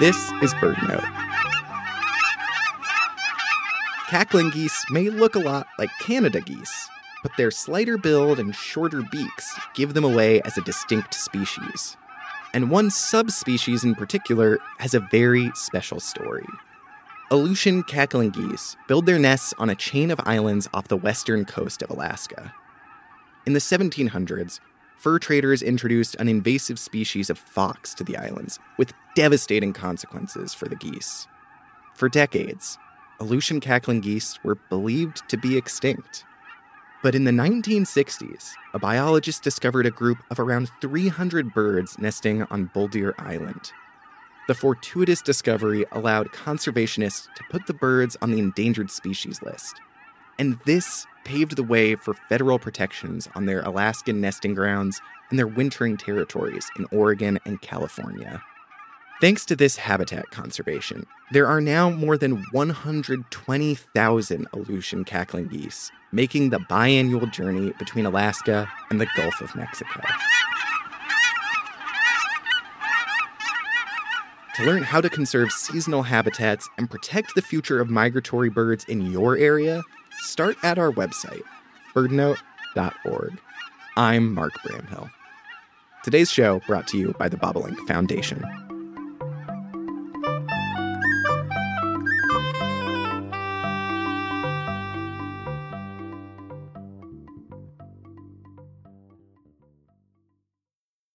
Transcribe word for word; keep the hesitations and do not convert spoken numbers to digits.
This is BirdNote. Cackling geese may look a lot like Canada geese, but their slighter build and shorter beaks give them away as a distinct species. And one subspecies in particular has a very special story. Aleutian cackling geese build their nests on a chain of islands off the western coast of Alaska. In the seventeen hundreds, fur traders introduced an invasive species of fox to the islands, with devastating consequences for the geese. For decades, Aleutian cackling geese were believed to be extinct. But in the nineteen sixties, a biologist discovered a group of around three hundred birds nesting on Boldier Island. The fortuitous discovery allowed conservationists to put the birds on the endangered species list. And this paved the way for federal protections on their Alaskan nesting grounds and their wintering territories in Oregon and California. Thanks to this habitat conservation, there are now more than one hundred twenty thousand Aleutian cackling geese making the biannual journey between Alaska and the Gulf of Mexico. To learn how to conserve seasonal habitats and protect the future of migratory birds in your area, start at our website, bird note dot org. I'm Mark Bramhill. Today's show brought to you by the Bobolink Foundation.